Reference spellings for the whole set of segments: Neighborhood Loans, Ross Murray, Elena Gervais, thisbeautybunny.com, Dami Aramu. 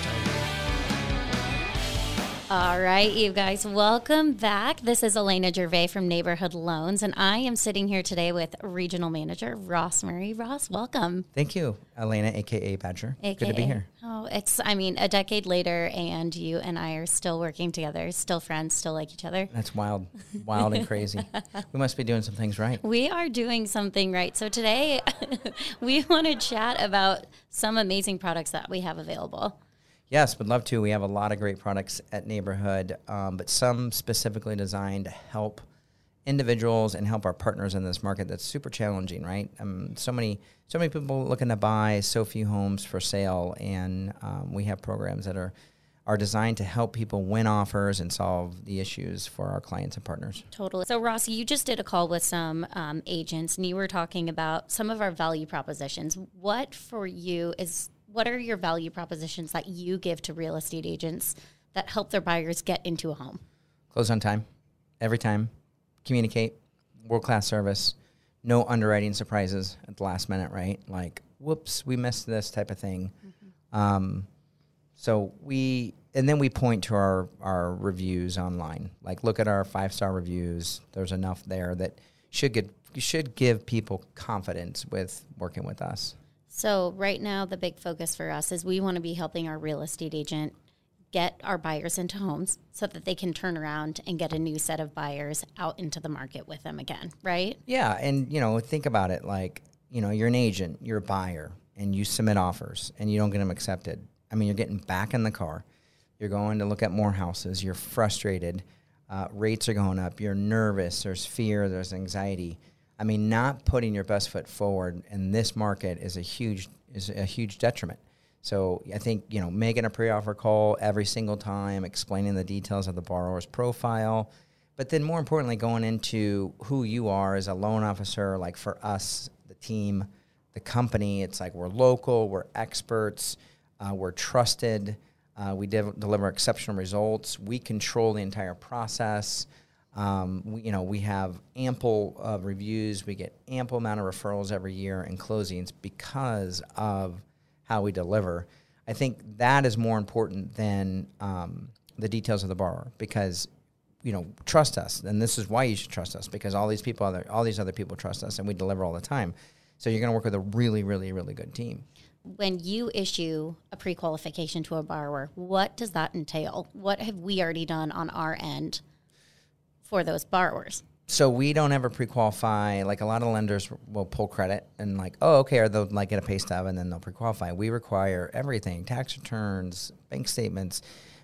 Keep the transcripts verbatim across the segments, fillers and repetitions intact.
next time. All right, you guys, welcome back. This is Elena Gervais from Neighborhood Loans, and I am sitting here today with Regional Manager Ross Murray. Ross, welcome. Thank you, Elena, a k a. Badger. A K A Good to be here. Oh, it's, I mean, a decade later, and you and I are still working together, still friends, still like each other. That's wild, wild and crazy. We must be doing some things right. We are doing something right. So today, we want to chat about some amazing products that we have available. Yes, would love to. We have a lot of great products at Neighborhood, um, but some specifically designed to help individuals and help our partners in this market that's super challenging, right? Um, so many so many people looking to buy, so few homes for sale, and um, we have programs that are, are designed to help people win offers and solve the issues for our clients and partners. Totally. So, Ross, you just did a call with some um, agents, and you were talking about some of our value propositions. What for you is... What are your value propositions that you give to real estate agents that help their buyers get into a home? Close on time, every time, communicate, world-class service, no underwriting surprises at the last minute, right? Like, whoops, we missed this type of thing. Mm-hmm. Um, so we, and then we point to our, our reviews online. Like, look at our five-star reviews. There's enough there that should get, should give people confidence with working with us. So right now, the big focus for us is we want to be helping our real estate agent get our buyers into homes so that they can turn around and get a new set of buyers out into the market with them again, right? Yeah, and, you know, think about it. Like, you know, you're an agent, you're a buyer, and you submit offers, and you don't get them accepted. I mean, you're getting back in the car. You're going to look at more houses. You're frustrated. Uh, rates are going up. You're nervous. There's fear. There's anxiety. I mean, not putting your best foot forward in this market is a huge is a huge detriment. So I think, you know, making a pre-offer call every single time, explaining the details of the borrower's profile, but then more importantly, going into who you are as a loan officer. Like for us, the team, the company, it's like we're local, we're experts, uh, we're trusted, uh, we de- deliver exceptional results, we control the entire process. Um, we, you know, we have ample uh, reviews. We get ample amount of referrals every year and closings because of how we deliver. I think that is more important than um, the details of the borrower because, you know, trust us. And this is why you should trust us because all these people, other, all these other people trust us and we deliver all the time. So you're going to work with a really, really, really good team. When you issue a pre-qualification to a borrower, what does that entail? What have we already done on our end for those borrowers? So we don't ever pre-qualify. Like a lot of lenders will pull credit and like, oh, okay, or they'll like get a pay stub and then they'll pre-qualify. We require everything, tax returns, bank statements.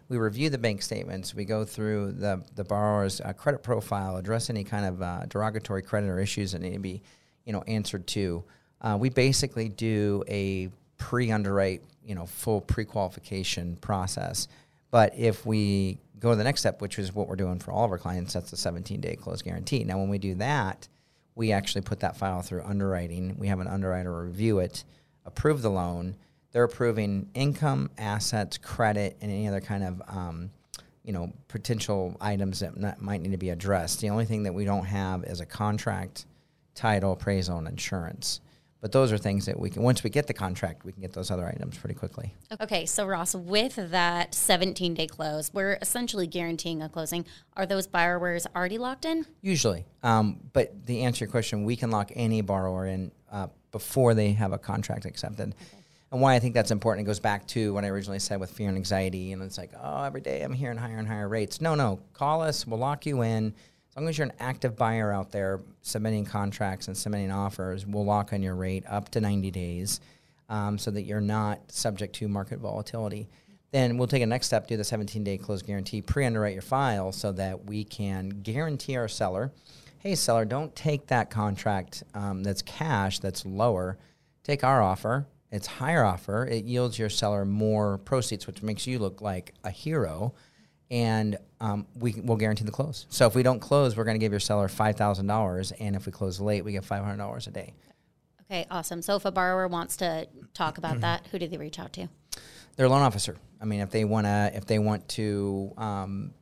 We review the bank statements. We go through the, the borrower's uh, credit profile, address any kind of uh, derogatory credit or issues that need to be, you know, answered to. Uh, we basically do a pre-underwrite, you know, full pre-qualification process. But if we go to the next step, which is what we're doing for all of our clients, that's the seventeen-day close guarantee. Now, when we do that, we actually put that file through underwriting. We have an underwriter review it, approve the loan. They're approving income, assets, credit, and any other kind of, um, you know, potential items that not, might need to be addressed. The only thing that we don't have is a contract, title, appraisal, and insurance. But those are things that we can, once we get the contract, we can get those other items pretty quickly. Okay, so Ross, with that seventeen-day close, we're essentially guaranteeing a closing. Are those borrowers already locked in? Usually. Um, but to answer your question, we can lock any borrower in uh, before they have a contract accepted. Okay. And why I think that's important, it goes back to what I originally said with fear and anxiety. And it's like, oh, every day I'm hearing higher and higher rates. No, no, call us. We'll lock you in. As long as you're an active buyer out there submitting contracts and submitting offers, we'll lock on your rate up to ninety days um, so that you're not subject to market volatility. Then we'll take a next step, do the seventeen-day close guarantee, pre-underwrite your file so that we can guarantee our seller, hey, seller, don't take that contract um, that's cash, that's lower. Take our offer. It's higher offer. It yields your seller more proceeds, which makes you look like a hero. And um, we will guarantee the close. So if we don't close, we're going to give your seller five thousand dollars. And if we close late, we get five hundred dollars a day. Okay, awesome. So if a borrower wants to talk about that, who do they reach out to? Their loan officer. I mean, if they want to if they want to um,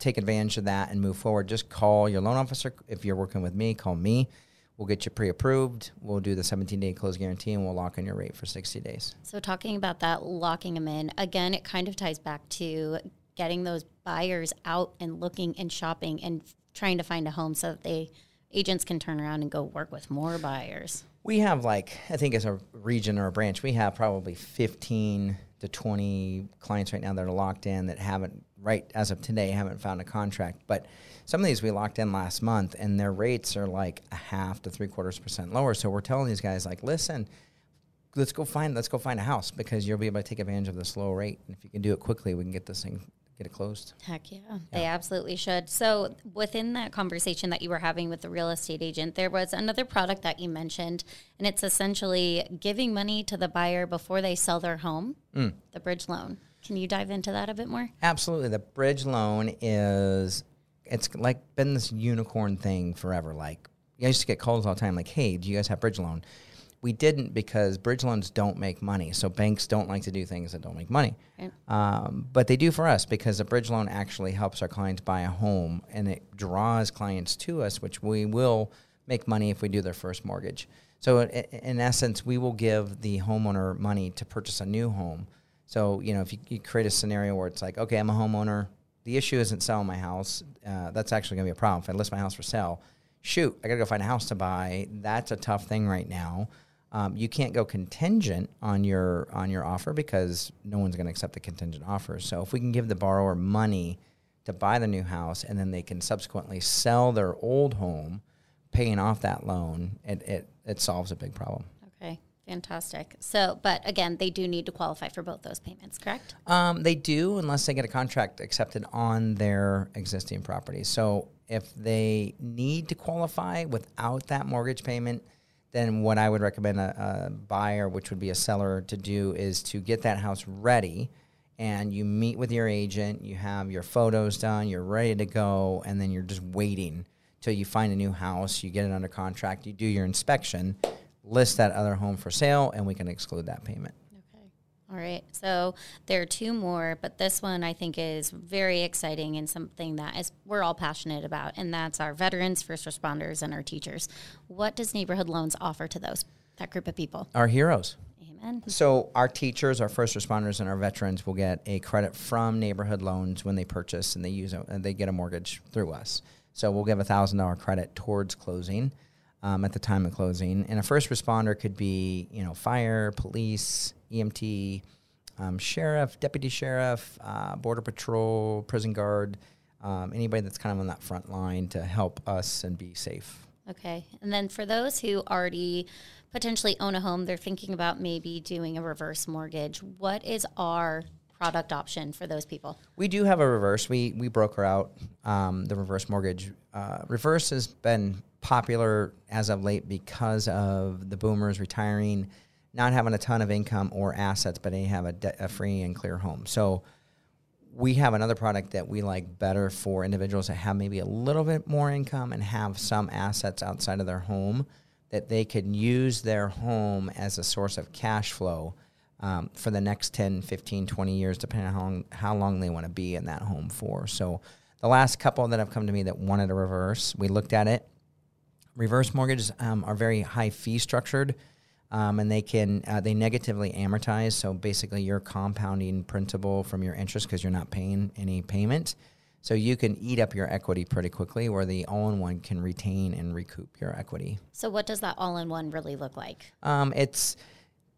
take advantage of that and move forward, just call your loan officer. If you're working with me, call me. We'll get you pre-approved. We'll do the seventeen-day close guarantee, and we'll lock in your rate for sixty days. So talking about that, locking them in, again, it kind of ties back to getting those buyers out and looking and shopping and trying to find a home so that they agents can turn around and go work with more buyers. We have, like, I think as a region or a branch, we have probably fifteen to twenty clients right now that are locked in that haven't, right as of today, haven't found a contract. But some of these we locked in last month, and their rates are like a half to three quarters percent lower. So we're telling these guys, like, listen, let's go find let's go find a house, because you'll be able to take advantage of this low rate. And if you can do it quickly, we can get this thing, get it closed. Heck yeah, yeah. They absolutely should. So within that conversation that you were having with the real estate agent, there was another product that you mentioned, and it's essentially giving money to the buyer before they sell their home, mm. the bridge loan. Can you dive into that a bit more? Absolutely. The bridge loan is, it's like been this unicorn thing forever. Like, I used to get calls all the time like, hey, do you guys have bridge loan? We didn't, because bridge loans don't make money. So banks don't like to do things that don't make money. Yeah. Um, but they do for us, because a bridge loan actually helps our clients buy a home, and it draws clients to us, which we will make money if we do their first mortgage. So in, in essence, we will give the homeowner money to purchase a new home. So, you know, if you, you create a scenario where it's like, okay, I'm a homeowner. The issue isn't selling my house. Uh, that's actually going to be a problem. If I list my house for sale, shoot, I got to go find a house to buy. That's a tough thing right now. Um, you can't go contingent on your on your offer, because no one's going to accept the contingent offer. So if we can give the borrower money to buy the new house, and then they can subsequently sell their old home, paying off that loan, it it, it solves a big problem. Okay. Fantastic. So, but again, they do need to qualify for both those payments, correct? Um, they do, unless they get a contract accepted on their existing property. So if they need to qualify without that mortgage payment, then what I would recommend a, a buyer, which would be a seller, to do is to get that house ready, and you meet with your agent, you have your photos done, you're ready to go, and then you're just waiting till you find a new house, you get it under contract, you do your inspection, list that other home for sale, and we can exclude that payment. Okay. All right. So there are two more, but this one I think is very exciting and something that is we're all passionate about, and that's our veterans, first responders, and our teachers. What does Neighborhood Loans offer to those, that group of people? Our heroes. Amen. So our teachers, our first responders, and our veterans will get a credit from Neighborhood Loans when they purchase, and they use a, and they get a mortgage through us. So we'll give a one thousand dollars credit towards closing. Um, at the time of closing. And a first responder could be, you know, fire, police, E M T, um, sheriff, deputy sheriff, uh, border patrol, prison guard, um, anybody that's kind of on that front line to help us and be safe. Okay. And then for those who already potentially own a home, they're thinking about maybe doing a reverse mortgage. What is our product option for those people? We do have a reverse. We we broker out um, the reverse mortgage. Uh, reverse has been popular as of late because of the boomers retiring, not having a ton of income or assets, but they have a, de- a free and clear home. So we have another product that we like better for individuals that have maybe a little bit more income and have some assets outside of their home, that they can use their home as a source of cash flow Um, for the next ten, fifteen, twenty years, depending on how long, how long they want to be in that home for. So the last couple that have come to me that wanted a reverse, we looked at it. Reverse mortgages um, are very high fee structured, um, and they can uh, they negatively amortize. So basically you're compounding principal from your interest because you're not paying any payment. So you can eat up your equity pretty quickly, where the all-in-one can retain and recoup your equity. So what does that all-in-one really look like? Um, it's...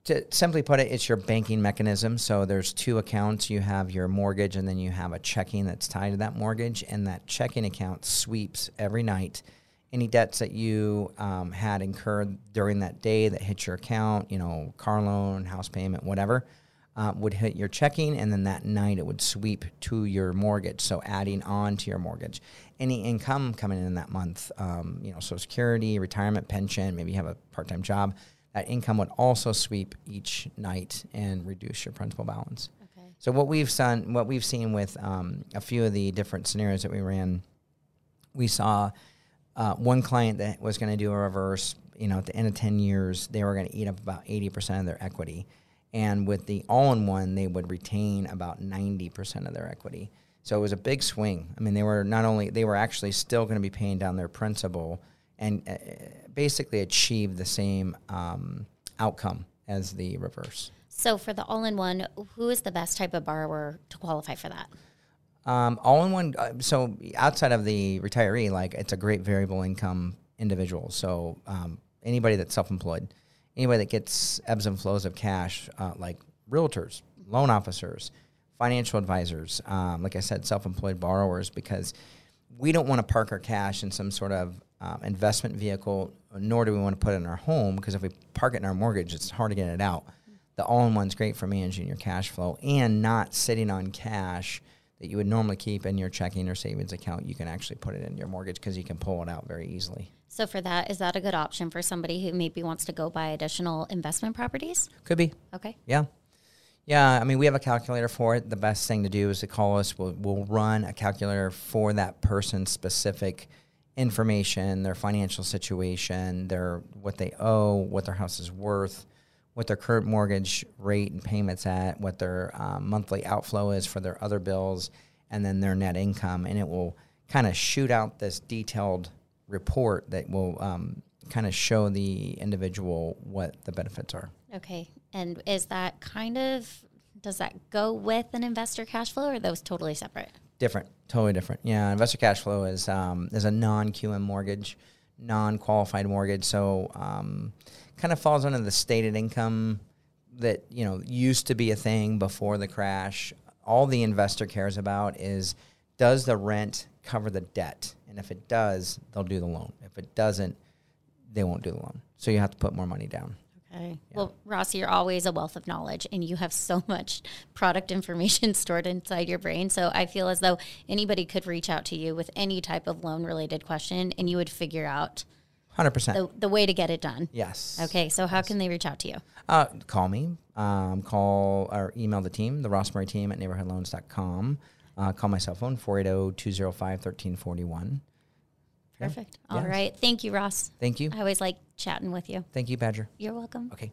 To simply put it, it's your banking mechanism. So there's two accounts. You have your mortgage, and then you have a checking that's tied to that mortgage, and that checking account sweeps every night any debts that you um, had incurred during that day that hit your account, you know, car loan, house payment, whatever, uh, would hit your checking, and then that night it would sweep to your mortgage, so adding on to your mortgage. Any income coming in that month, um, you know, Social Security, retirement, pension, maybe you have a part-time job, that income would also sweep each night and reduce your principal balance. Okay. So what we've done, what we've seen with um, a few of the different scenarios that we ran, we saw uh, one client that was going to do a reverse. You know, at the end of ten years, they were going to eat up about eighty percent of their equity, and with the all-in-one, they would retain about ninety percent of their equity. So it was a big swing. I mean, they were not only they were actually still going to be paying down their principal, and uh, basically achieve the same um, outcome as the reverse. So for the all-in-one, who is the best type of borrower to qualify for that? Um, all-in-one, uh, so outside of the retiree, like it's a great variable income individual. So um, anybody that's self-employed, anybody that gets ebbs and flows of cash, uh, like realtors, loan officers, financial advisors, um, like I said, self-employed borrowers, because we don't want to park our cash in some sort of um, investment vehicle, nor do we want to put it in our home, because if we park it in our mortgage, it's hard to get it out. The all-in-one's great for managing your cash flow and not sitting on cash that you would normally keep in your checking or savings account. You can actually put it in your mortgage because you can pull it out very easily. So for that, is that a good option for somebody who maybe wants to go buy additional investment properties? Could be. Okay. Yeah. Yeah, I mean, we have a calculator for it. The best thing to do is to call us. We'll, we'll run a calculator for that person's specific information, their financial situation, their what they owe, what their house is worth, what their current mortgage rate and payments at, what their um, monthly outflow is for their other bills, and then their net income. And it will kind of shoot out this detailed report that will um, kind of show the individual what the benefits are. Okay. And is that kind of, does that go with an investor cash flow, or are those totally separate? Different, totally different. Yeah, investor cash flow is um, is a non-Q M mortgage, non-qualified mortgage. So um, kind of falls under the stated income that, you know, used to be a thing before the crash. All the investor cares about is, does the rent cover the debt? And if it does, they'll do the loan. If it doesn't, they won't do the loan. So you have to put more money down. Okay. Yeah. Well, Ross, you're always a wealth of knowledge, and you have so much product information stored inside your brain. So I feel as though anybody could reach out to you with any type of loan-related question, and you would figure out one hundred percent the, the way to get it done. Yes. Okay, so how yes. can they reach out to you? Uh, call me. Um, call or email the team, the Ross Murray team at neighborhood loans dot com. Uh, call my cell phone, four eight zero, two zero five, one three four one. Perfect. Yeah. All yes. right. Thank you, Ross. Thank you. I always like chatting with you. Thank you, Badger. You're welcome. Okay.